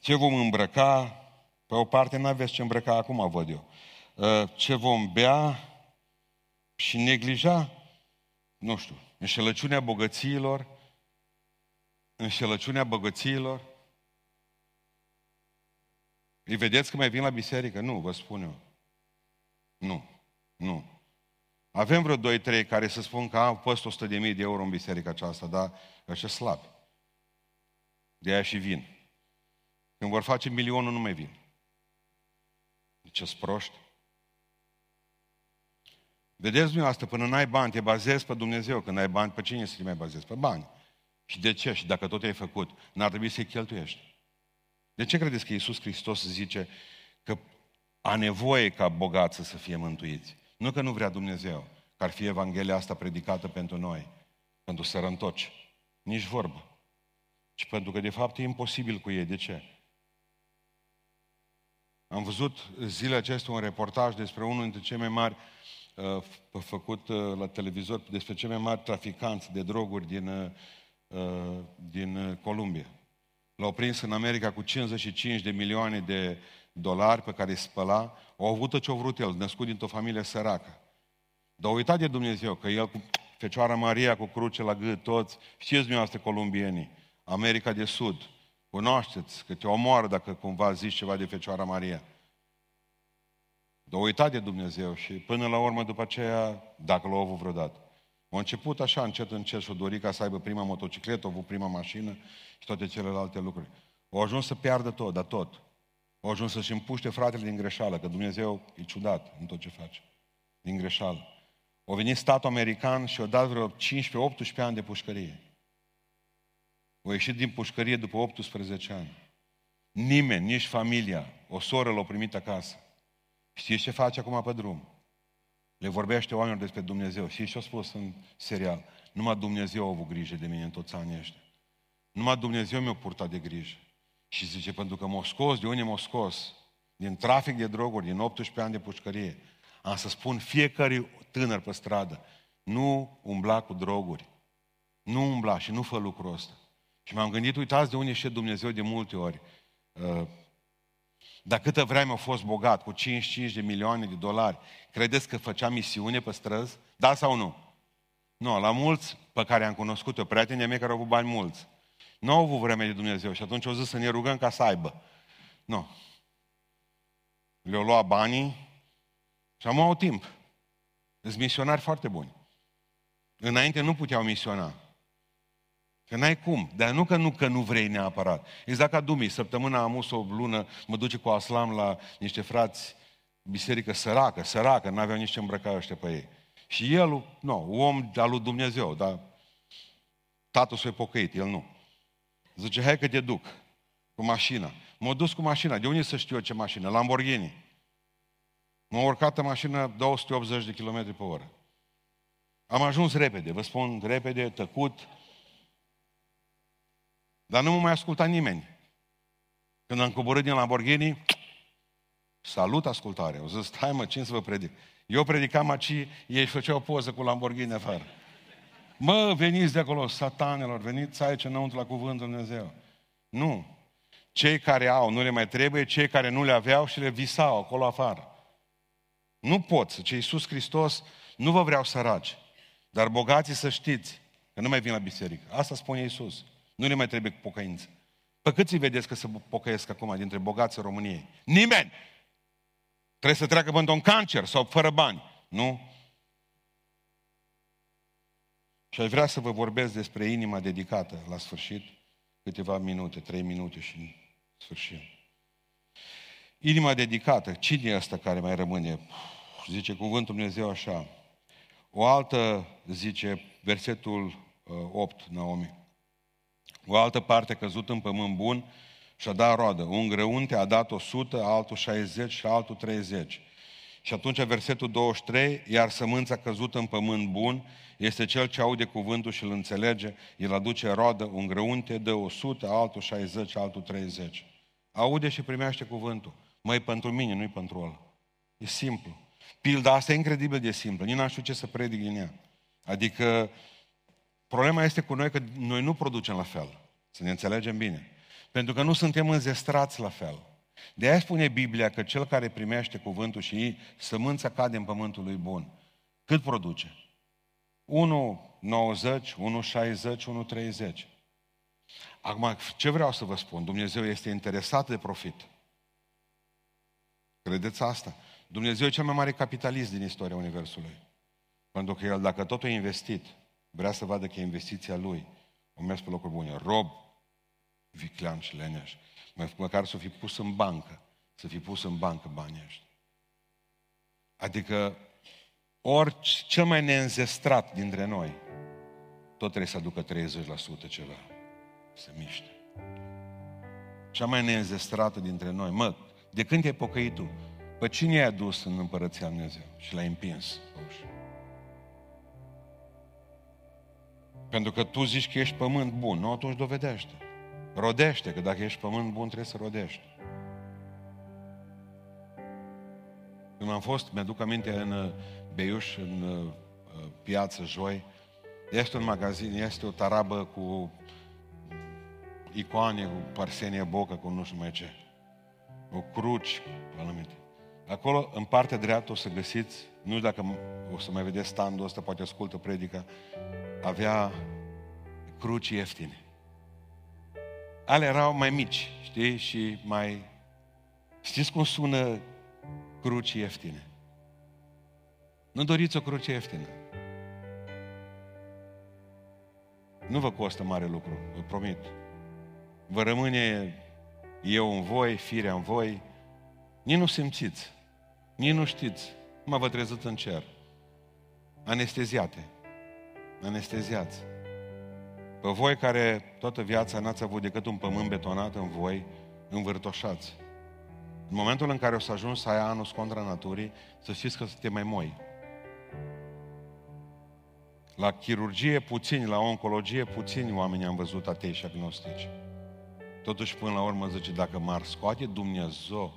Ce vom îmbrăca? Pe o parte n-aveți ce îmbrăca acum, văd eu. Ce vom bea și neglija? Nu știu. Înșelăciunea bogățiilor. Înșelăciunea bogățiilor. Îi vedeți că mai vin la biserică? Nu, vă spun eu. Nu, nu. Avem vreo doi, trei care să spun că am păst o sută de mii de euro în biserica aceasta, dar așa slab. De aia și vin. Când vor face milionul, nu mai vin. Ce-s proști? Vedeți dumneavoastră, până n-ai bani, te bazezi pe Dumnezeu. Când ai bani, pe cine să te mai bazezi? Pe bani. Și de ce? Și dacă tot ai făcut, n-ar trebui să-i cheltuiești. De ce credeți că Iisus Hristos zice că a nevoie ca bogați să fie mântuiți? Nu că nu vrea Dumnezeu, că ar fi Evanghelia asta predicată pentru noi, pentru sărăntoci, nici vorbă. Ci pentru că, de fapt, e imposibil cu ei. De ce? Am văzut zilele acestea un reportaj despre unul dintre cei mai mari, uh, făcut uh, la televizor, despre cei mai mari traficanți de droguri din, uh, din Columbia. L-au prins în America cu cincizeci și cinci de milioane de dolari pe care îi spăla. Au avut ce-au vrut el, născut dintr-o familie săracă. Dar uitat de Dumnezeu că el cu Fecioara Maria, cu cruce la gât, toți, știți dumneavoastră columbienii, America de Sud, cunoașteți că te omoară dacă cumva zici ceva de Fecioara Maria. Dar uitat de Dumnezeu și până la urmă după aceea, dacă l-au avut vreodată. A început așa, încet, încet, și-o dori ca să aibă prima motocicletă, a avut prima mașină și toate celelalte lucruri. Au ajuns să piardă tot, dar tot. Au ajuns să-și împuște fratele din greșeală, că Dumnezeu e ciudat în tot ce face. Din greșeală. Au venit statul american și au dat vreo cincisprezece optsprezece ani de pușcărie. O ieșit din pușcărie după optsprezece ani. Nimeni, nici familia, o soră l-a primit acasă. Știți ce face acum pe drum? Le vorbește oamenilor despre Dumnezeu. Știți ce a spus în serial? Numai Dumnezeu a avut grijă de mine în toți anii ăștia. Numai Dumnezeu mi-a purtat de grijă. Și zice, pentru că m-a scos, de unde m-a scos? Din trafic de droguri, din optsprezece ani de pușcărie. Am să spun fiecare tânăr pe stradă, nu umbla cu droguri. Nu umbla și nu fă lucrul ăsta. Și m-am gândit, uitați de unde știe Dumnezeu de multe ori. Dar câtă vreme a fost bogat, cu cincizeci și cinci de milioane de dolari, credeți că făcea misiune pe străzi? Da sau nu? Nu, la mulți pe care am cunoscut-o, prietenii mei care au avut bani mulți, nu au avut vreme de Dumnezeu și atunci au zis să ne rugăm ca să aibă. Nu. Le-au luat banii și am au timp. Sunt misionari foarte buni. Înainte nu puteau misiona. Că n-ai cum. Dar nu că nu, că nu vrei neapărat. Exact ca dumii. Săptămâna am us o lună, mă duce cu Aslam la niște frați biserică săracă, săracă, n-aveau nici ce îmbrăca ăștia pe ei. Și el, nu, om al lui Dumnezeu, dar tatăl s-a pocăit, el nu. Zice, hai că te duc cu mașina. M-a dus cu mașina. De unde să știu eu ce mașină? Lamborghini. M-a urcat în mașină două sute optzeci de kilometri pe oră. Am ajuns repede, vă spun repede, tăcut. Dar nu mă mai asculta nimeni. Când am coborât din Lamborghini, salut ascultare. Au zis, stai mă, cine să vă predic? Eu predicam aici, ei făcea o poză cu Lamborghini afară. Mă, veniți de acolo, satanelor, veniți aici înăuntru la cuvântul Dumnezeu. Nu. Cei care au, nu le mai trebuie, cei care nu le aveau și le visau acolo afară. Nu pot, ce Iisus Hristos, nu vă vreau săraci, dar bogații să știți că nu mai vin la biserică. Asta spune Iisus. Nu le mai trebuie cu pocăință. Pe cât îi vedeți că se pocăiesc acum dintre bogații României? Nimeni! Trebuie să treacă pentru un cancer sau fără bani. Nu? Și aș vrea să vă vorbesc despre inima dedicată la sfârșit, câteva minute, trei minute și sfârșit. Inima dedicată, cine e ăsta care mai rămâne? Zice cuvântul Dumnezeu așa. O altă, zice, versetul opt, Naomi. O altă parte căzută în pământ bun și-a dat roadă. Un grăunte a dat o sută, altul șaizeci și altul treizeci. Și atunci versetul douăzeci și trei, iar sămânța căzută în pământ bun este cel ce aude cuvântul și îl înțelege, el aduce roadă, un grăunte dă o sută, altul șaizeci, altul treizeci. Aude și primește cuvântul. Măi, pentru mine, nu-i pentru ăla. E simplu. Pilda asta e incredibil de simplă. Nici n-aș știu ce să predic din ea. Adică, problema este cu noi că noi nu producem la fel. Să ne înțelegem bine. Pentru că nu suntem înzestrați la fel. De aia spune Biblia că cel care primește cuvântul și sămânța cade în pământul lui bun. Cât produce? unu virgulă nouăzeci, unu virgulă șaizeci, unu virgulă treizeci. Acum, ce vreau să vă spun? Dumnezeu este interesat de profit. Credeți asta? Dumnezeu e cel mai mare capitalist din istoria Universului. Pentru că el, dacă totul e investit, vrea să vadă că investiția lui o mers pe locuri bune. Rob, viclean și leneș. Măcar să fi pus în bancă. Să fi pus în bancă banii ăștia. Adică, orice cel mai neînzestrat dintre noi, tot trebuie să aducă treizeci la sută ceva. Se miște. Cea mai neînzestrată dintre noi. Mă, de când te-ai pocăit tu? Pe cine i-ai adus în Împărăția Lui Dumnezeu? Și l-ai împins pe ușă. Pentru că tu zici că ești pământ bun. Nu, atunci dovedește. Rodește, că dacă ești pământ bun, trebuie să rodești. Când am fost, mi-aduc aminte, în Beiuș, în piață, joi, este un magazin, este o tarabă cu icoane, cu Parsenie Bocă, cu nu știu mai ce. O cruci, anumite. Acolo, în partea dreaptă, o să găsiți, nu știu dacă o să mai vedeți standul ăsta, poate ascultă predica, avea cruci ieftine. Ale erau mai mici, știi, și mai... Știți cum sună cruci ieftine? Nu doriți o cruce ieftină. Nu vă costă mare lucru, vă promit. Vă rămâne eu în voi, firea în voi. Nici nu simțiți, nici nu știți. Mă vă treziți în cer. Anesteziate. Anesteziați. Pe voi care toată viața n-ați avut decât un pământ betonat în voi, învârtoșați. În momentul în care o să ajungi să ai anus contra naturii, să știți că te mai moi. La chirurgie puțini, la oncologie puțini oameni am văzut atei și agnostici. Totuși, până la urmă, zice, dacă m-ar scoate Dumnezeu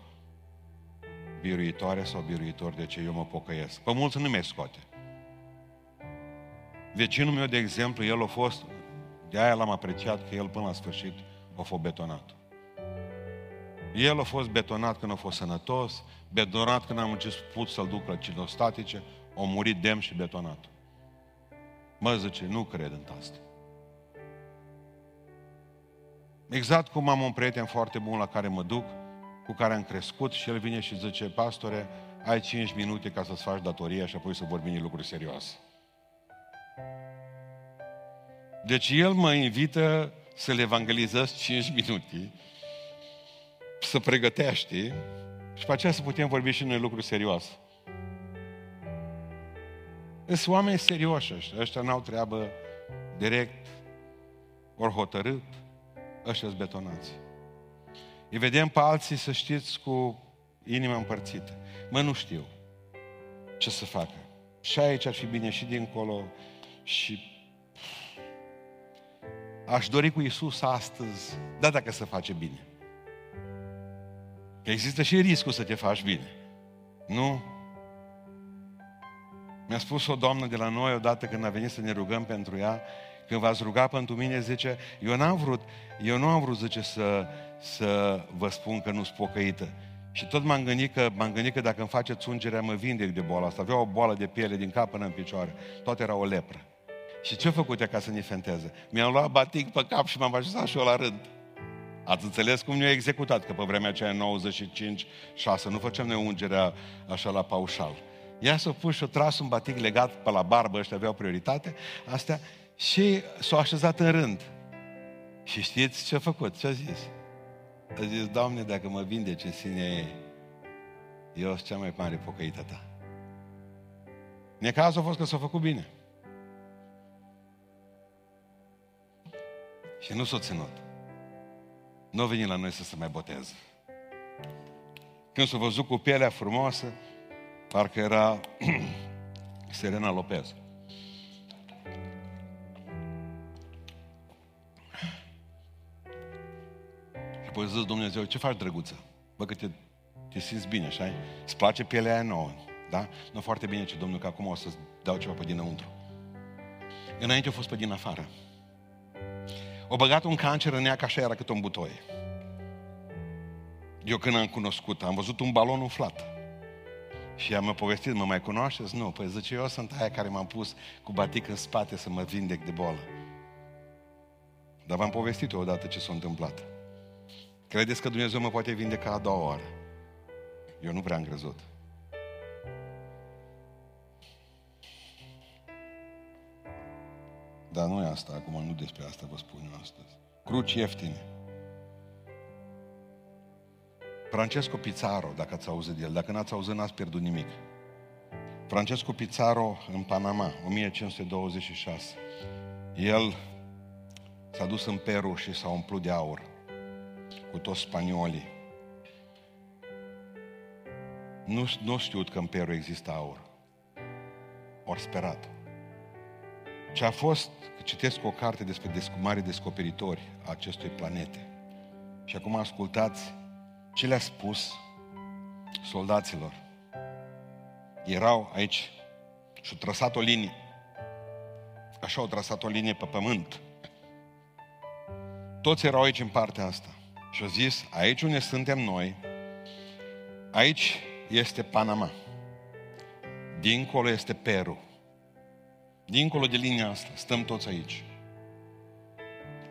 biruitoare sau biruitor, de ce eu mă pocăiesc? Pe mulți nu mi-ai scoate. Vecinul meu, de exemplu, el a fost, de-aia l-am apreciat, că el până la sfârșit a fost betonat. El a fost betonat când a fost sănătos, betonat când am început să-l duc la cinostatice, a murit demn și betonat. Mă, zice, nu cred în asta. Exact cum am un prieten foarte bun la care mă duc, cu care am crescut, și el vine și zice, pastore, ai cinci minute ca să-ți faci datoria și apoi să vorbim de lucruri serioase. Deci el mă invită să-l evangelizez cinci minute, să pregătești și pe aceea să putem vorbi și noi lucruri serioase. Sunt oameni serioși ăștia, ăștia n-au treabă direct, ori hotărât, ăștia-s betonați. Îi vedem pe alții, să știți, cu inima împărțită. Mă, nu știu ce să facă. Și aici ar fi bine și dincolo. Și aș dori cu Iisus astăzi, da, dacă se face bine. Că există și riscul să te faci bine. Nu? Mi-a spus o doamnă de la noi odată când a venit să ne rugăm pentru ea, când v-ați rugat pentru mine, zice, eu n-am vrut, eu nu am vrut, zice, să, să vă spun că nu-s pocăită. Și tot m-am gândit că, m-am gândit că dacă îmi faceți ungerea, mă vindec de boala asta. Avea o boală de piele din cap până în picioare. Toate erau o lepră. Și ce-a făcut ea ca să ne fenteze? Mi-am luat batic pe cap și m-am așezat și eu la rând. Ați înțeles cum ne-a executat, că pe vremea aceea în nouăzeci și cinci șase nu făceam noi ungerea așa la paușal. Ea s-a pus și-a tras un batic legat pe la barbă, ăștia aveau prioritate, astea, și s-a așezat în rând. Și știți ce a făcut? Ce a zis? A zis, Doamne, dacă mă vindeci în sine ei, eu sunt cea mai mare pocăită ta. Necazul a fost că s-a făcut bine. Și nu s-a ținut. Nu a venit la noi să se mai boteze. Când s-a văzut cu pielea frumoasă, parcă era Serena Lopez. Și apoi zice Dumnezeu, ce faci, drăguță? Bă, că te, te simți bine, așa? Îți place pielea aia nouă, da? Nu foarte bine, ce Domnul, că acum o să-ți dau ceva pe dinăuntru. Înainte a fost pe din afară. O băgat un cancer în ea, că așa era, cât un butoi. Eu când am cunoscut, am văzut un balon umflat. Și ea m-a povestit, mă mai cunoașteți? Nu, păi zice, eu sunt aia care m-am pus cu batic în spate să mă vindec de boală. Dar v-am povestit eu odată ce s-a întâmplat. Credeți că Dumnezeu mă poate vindeca a doua oară? Eu nu prea am crezut. Dar nu e asta, acum nu despre asta vă spun eu astăzi. Cruci ieftine. Francesco Pizarro, dacă ați auzit de el, dacă n-ați auzit, n-ați pierdut nimic. Francesco Pizarro în Panama, o mie cinci sute douăzeci și șase. El s-a dus în Peru și s-a umplut de aur cu toți spaniolii. Nu, nu știut că în Peru există aur. Ori sperat. Ce a fost, citesc o carte despre mari descoperitori a acestui planete. Și acum ascultați ce le-a spus soldaților. Erau aici și-au trăsat o linie. Așa au trăsat o linie pe pământ. Toți erau aici în partea asta. Și-au zis, aici unde suntem noi, aici este Panama. Dincolo este Peru. Dincolo de linia asta, stăm toți aici.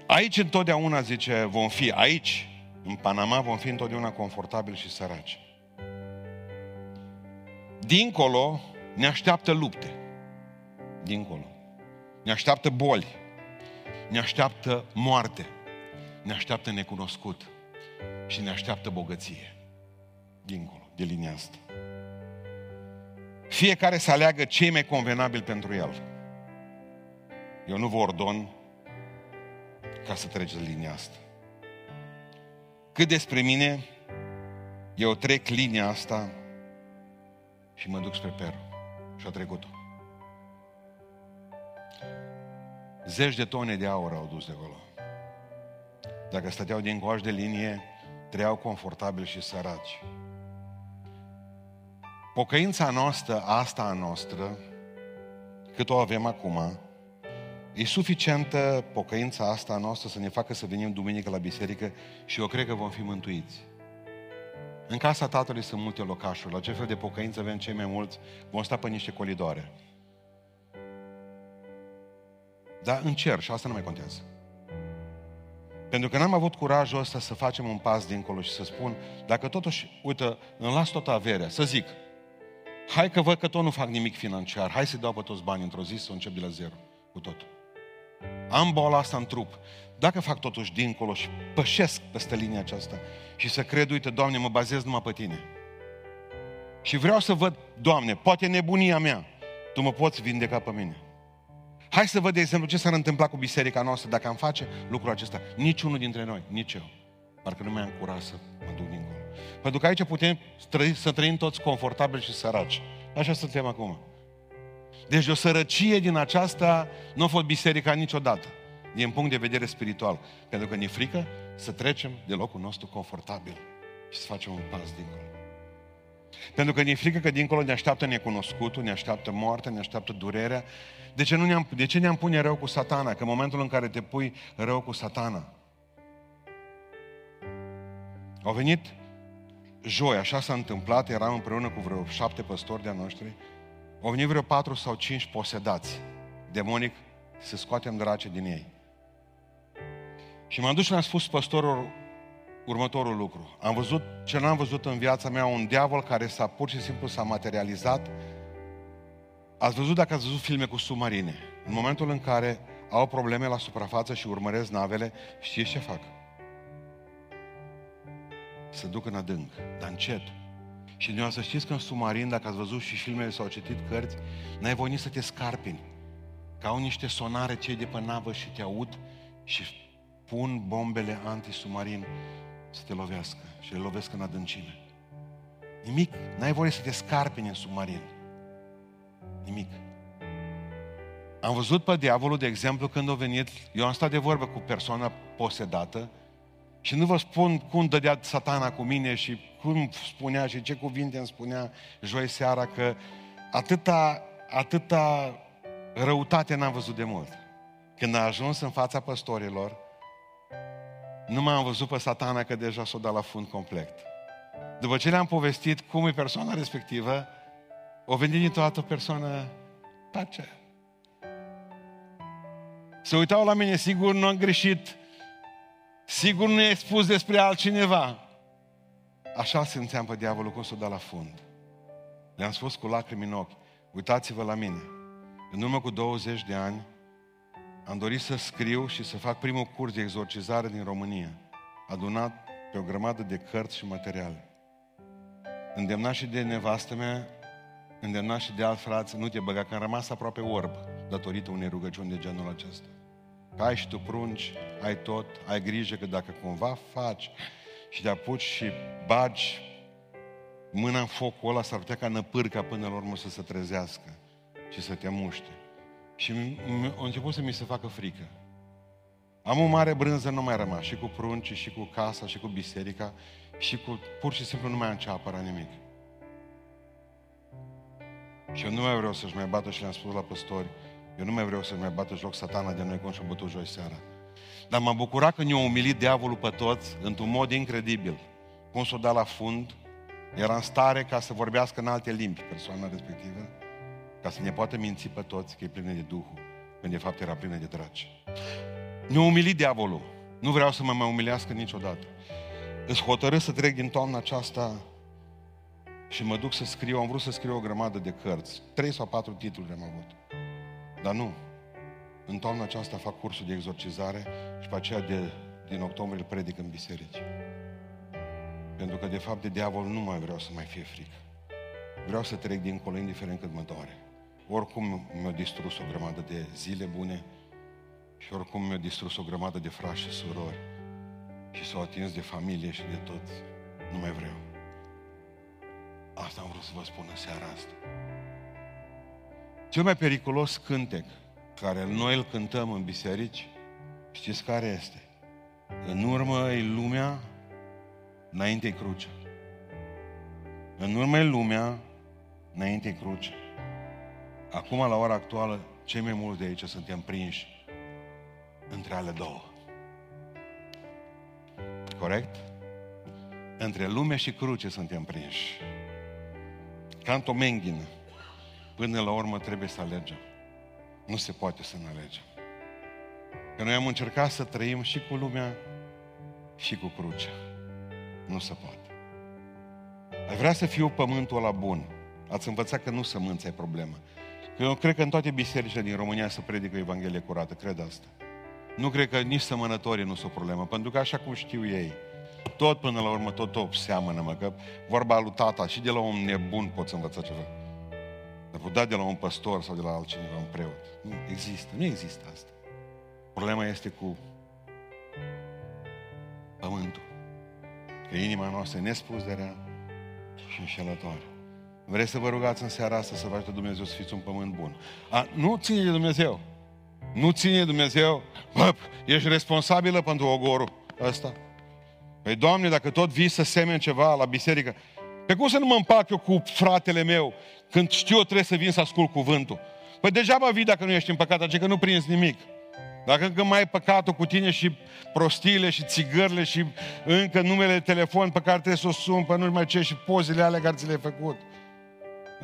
Aici întotdeauna, zice, vom fi aici, în Panama, vom fi întotdeauna confortabili și săraci. Dincolo ne așteaptă lupte. Dincolo. Ne așteaptă boli. Ne așteaptă moarte. Ne așteaptă necunoscut. Și ne așteaptă bogăție. Dincolo, de linia asta. Fiecare să aleagă ce e mai convenabil pentru el. Eu nu vă ordon ca să treci de linia asta. Cât despre mine, eu trec linia asta și mă duc spre Peru. Și a trecut-o. Zeci de tone de aur au dus de acolo. Dacă stăteau din coaș de linie, trăiau confortabil și săraci. Pocăința noastră, asta a noastră, cât o avem acum, e suficientă pocăința asta a noastră să ne facă să venim duminică la biserică și eu cred că vom fi mântuiți. În casa Tatălui sunt multe locașuri. La ce fel de pocăință avem cei mai mulți? Vom sta pe niște colidoare. Dar în cer, și asta nu mai contează. Pentru că n-am avut curajul ăsta să facem un pas dincolo și să spun, dacă totuși, uite, îmi las toată averea, să zic, hai că văd că tot nu fac nimic financiar, hai să-i dau pe toți banii într-o zi, să încep de la zero, cu tot. Am boala asta în trup. Dacă fac totuși dincolo și pășesc peste linia aceasta și să cred, uite, Doamne, mă bazez numai pe Tine. Și vreau să văd, Doamne, poate nebunia mea, Tu mă poți vindeca pe mine. Hai să văd, de exemplu, ce s-ar întâmpla cu biserica noastră dacă am face lucrul acesta. Niciunul dintre noi, nici eu. Parcă nu mi-am curat să mă duc dincolo. Pentru că aici putem să trăim toți confortabili și săraci. Așa suntem acum. Deci de o sărăcie din aceasta nu a fost biserica niciodată, din punct de vedere spiritual. Pentru că ne frică să trecem de locul nostru confortabil și să facem un pas dincolo. Pentru că ne frică că dincolo ne așteaptă necunoscutul, ne așteaptă moartea, ne așteaptă durerea. De ce, nu ne-am, de ce ne-am pune rău cu Satana? Că în momentul în care te pui rău cu Satana, au venit joi, așa s-a întâmplat, eram împreună cu vreo șapte păstori de-a noștri, au venit vreo patru sau cinci posedați demonic, să scoatem drace din ei. Și m-am dus și le-am spus păstorul următorul lucru. Am văzut ce n-am văzut în viața mea, un diavol care s-a pur și simplu s-a materializat. Ați văzut, dacă ați văzut filme cu submarine, în momentul în care au probleme la suprafață și urmăresc navele, știți ce fac? Se duc în adânc, dar încet. Și dumneavoastră știți că în submarin, dacă ați văzut și filmele sau citit cărți, n-ai voie nici să te scarpini. Că au niște sonare cei de pe navă și te aud și pun bombele anti-submarin să te lovească și le lovesc în adâncime. Nimic, n-ai voie să te scarpini în submarin. Nimic. Am văzut pe diavolul, de exemplu, când a venit, eu am stat de vorbă cu persoana posedată și nu vă spun cum dădea Satana cu mine și cum spunea și ce cuvinte îmi spunea joi seara, că atâta, atâta răutate n-am văzut de mult. Când a ajuns în fața păstorilor, nu m-am văzut pe Satana că deja s-o dat la fund complet. După ce le-am povestit cum e persoana respectivă, o venit dintr-o dată persoană, pace. Se uitau la mine, sigur nu am greșit, sigur nu e spus despre altcineva. Așa simțeam pe diavolul că o s-o dat la fund. Le-am spus cu lacrimi în ochi, uitați-vă la mine. În urmă cu douăzeci de ani, am dorit să scriu și să fac primul curs de exorcizare din România, adunat pe o grămadă de cărți și materiale. Îndemnat și de nevastă mea, îndemnat și de alți frați, nu te băga, că am rămas aproape orb datorită unei rugăciuni de genul acesta. Că ai și tu prunci, ai tot, ai grijă că dacă cumva faci și te apuci și bagi mâna în focul ăla, s-ar putea ca năpârca până la urmă să se trezească și să te muște. Și a început să mi se facă frică. Am o mare brânză, nu mai rămas, și cu prunci, și cu casa, și cu biserica, și cu, pur și simplu nu mai am ce apăra nimic. Și eu nu mai vreau să-și mai bată, și le-am spus la păstori, eu nu mai vreau să-și mai bată joc Satana de noi cum și-a bătut joi seara. Dar m-am bucurat că ne-a umilit diavolul pe toți într-un mod incredibil. Cum s-o dat la fund, era în stare ca să vorbească în alte limbi persoana respectivă, ca să ne poată minți pe toți că e plină de Duhul, când de fapt era plină de draci. Ne-a umilit diavolul. Nu vreau să mă mai umilească niciodată. Îți hotărât să trec din toamna aceasta și mă duc să scriu. Am vrut să scriu o grămadă de cărți. Trei sau patru titluri am avut. Dar nu. În toamna aceasta fac cursul de exorcizare și pe aceea de, din octombrie îl predic în biserici. Pentru că de fapt de diavol nu mai vreau să mai fie frică. Vreau să trec dincolo, indiferent cât mă doare. Oricum mi-a distrus o grămadă de zile bune, Și oricum mi-a distrus o grămadă de frați și surori și s-au atins de familie și de tot. Nu mai vreau. Asta am vrut să vă spun în seara asta. Cel mai periculos cântec care noi îl cântăm în biserici, știți care este? În urmă e lumea, înainte-i crucea. În urmă e lumea, înainte-i crucea. Acum, la ora actuală, cei mai mulți de aici suntem prinși între ale două. Corect? Între lume și cruce suntem prinși. Ca într-o menghină. Până la urmă trebuie să alegem. Nu se poate să ne alegem. Că noi am încercat să trăim și cu lumea și cu crucea. Nu se poate. Ai vrea să fiu pământul ăla bun. Ați învățat că nu sămânța e problema. Că eu cred că în toate bisericile din România se predică Evanghelie curată. Cred asta. Nu cred că nici sămănătorii nu sunt o problemă. Pentru că așa cum știu ei, tot până la urmă, tot, tot seamănă, mă, că vorba lui tata, și de la un nebun poți învăța ceva. Dar putea de la un păstor sau de la altcineva, un preot. Nu există, nu există asta. Problema este cu pământul. Că inima noastră e nespus de rea și înșelătoare. Vreți să vă rugați în seara asta să vă ajute Dumnezeu să fiți un pământ bun. A, nu ține de Dumnezeu. Nu ține Dumnezeu. Bă, ești responsabilă pentru ogorul ăsta. Păi, Doamne, dacă tot vii să semeni ceva la biserică, pe cum să nu mă împac eu cu fratele meu când știu eu trebuie să vin să ascult cuvântul? Păi degeaba vii dacă nu ești în păcat, adică nu prinzi nimic. Dacă încă mai ai păcatul cu tine și prostiile și țigările și încă numele de telefon pe care trebuie să o suni, pe nu mai ce și pozele alea care ți le-ai făcut.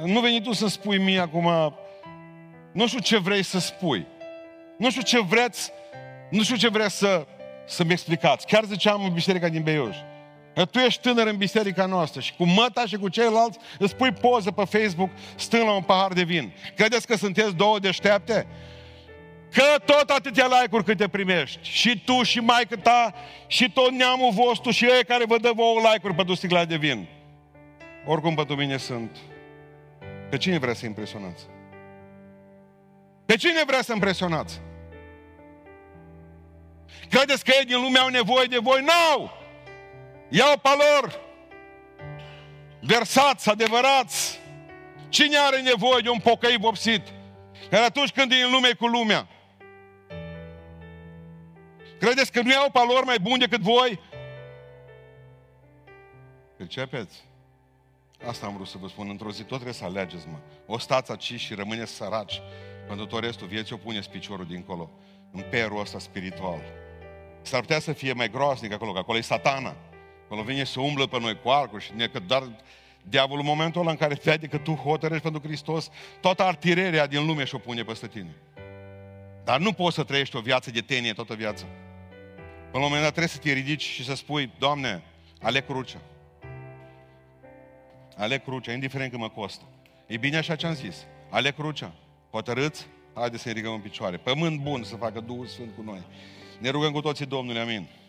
Nu veni tu să-mi spui mie acum, nu știu ce vrei să spui. Nu știu ce vreți, nu știu ce vreți să... să-mi explicați. Chiar ziceam în biserica din Beiuș. Tu ești tânăr în biserica noastră și cu măta și cu ceilalți îți pui poză pe Facebook stând la un pahar de vin. Credeți că sunteți două deșteapte? Că tot atâtea like-uri câte primești. Și tu, și maică ta, și tot neamul vostru, și ei care vă dă vouă like-uri pentru sticla de vin. Oricum, pentru mine sunt. Pe cine vrea să impresionați? Pe cine vrea să impresionați? Credeți că ei din lume au nevoie de voi? N-au! Iau pe lor! Versați, adevărați! Cine are nevoie de un pocăit vopsit? Care atunci când e în lume cu lumea. Credeți că nu iau pe lor mai bun decât voi? Percepeți? Asta am vrut să vă spun. Într-o zi tot trebuie să alegeți, mă. O stați aici și rămâneți săraci. Pentru tot restul vieții o puneți piciorul dincolo. În Peru ăsta spiritual. S-ar putea să fie mai groaznic acolo, că acolo e satana. Acolo vine să umblă pe noi cu arcuri și ne, că dar diavolul în momentul ăla în care te vede că tu hotărăști pentru Hristos, toată artileria din lume și-o pune peste tine. Dar nu poți să trăiești o viață de tenie toată viața. În un moment dat trebuie să te ridici și să spui, Doamne, aleg crucea. Aleg crucea, indiferent cât mă costă. E bine așa ce am zis. Aleg crucea. Hotărâți? Haideți să ne ridicăm în picioare. Pământ bun să facă Duhul Sfânt cu noi. Ne rugăm cu toții, Domnule, amin.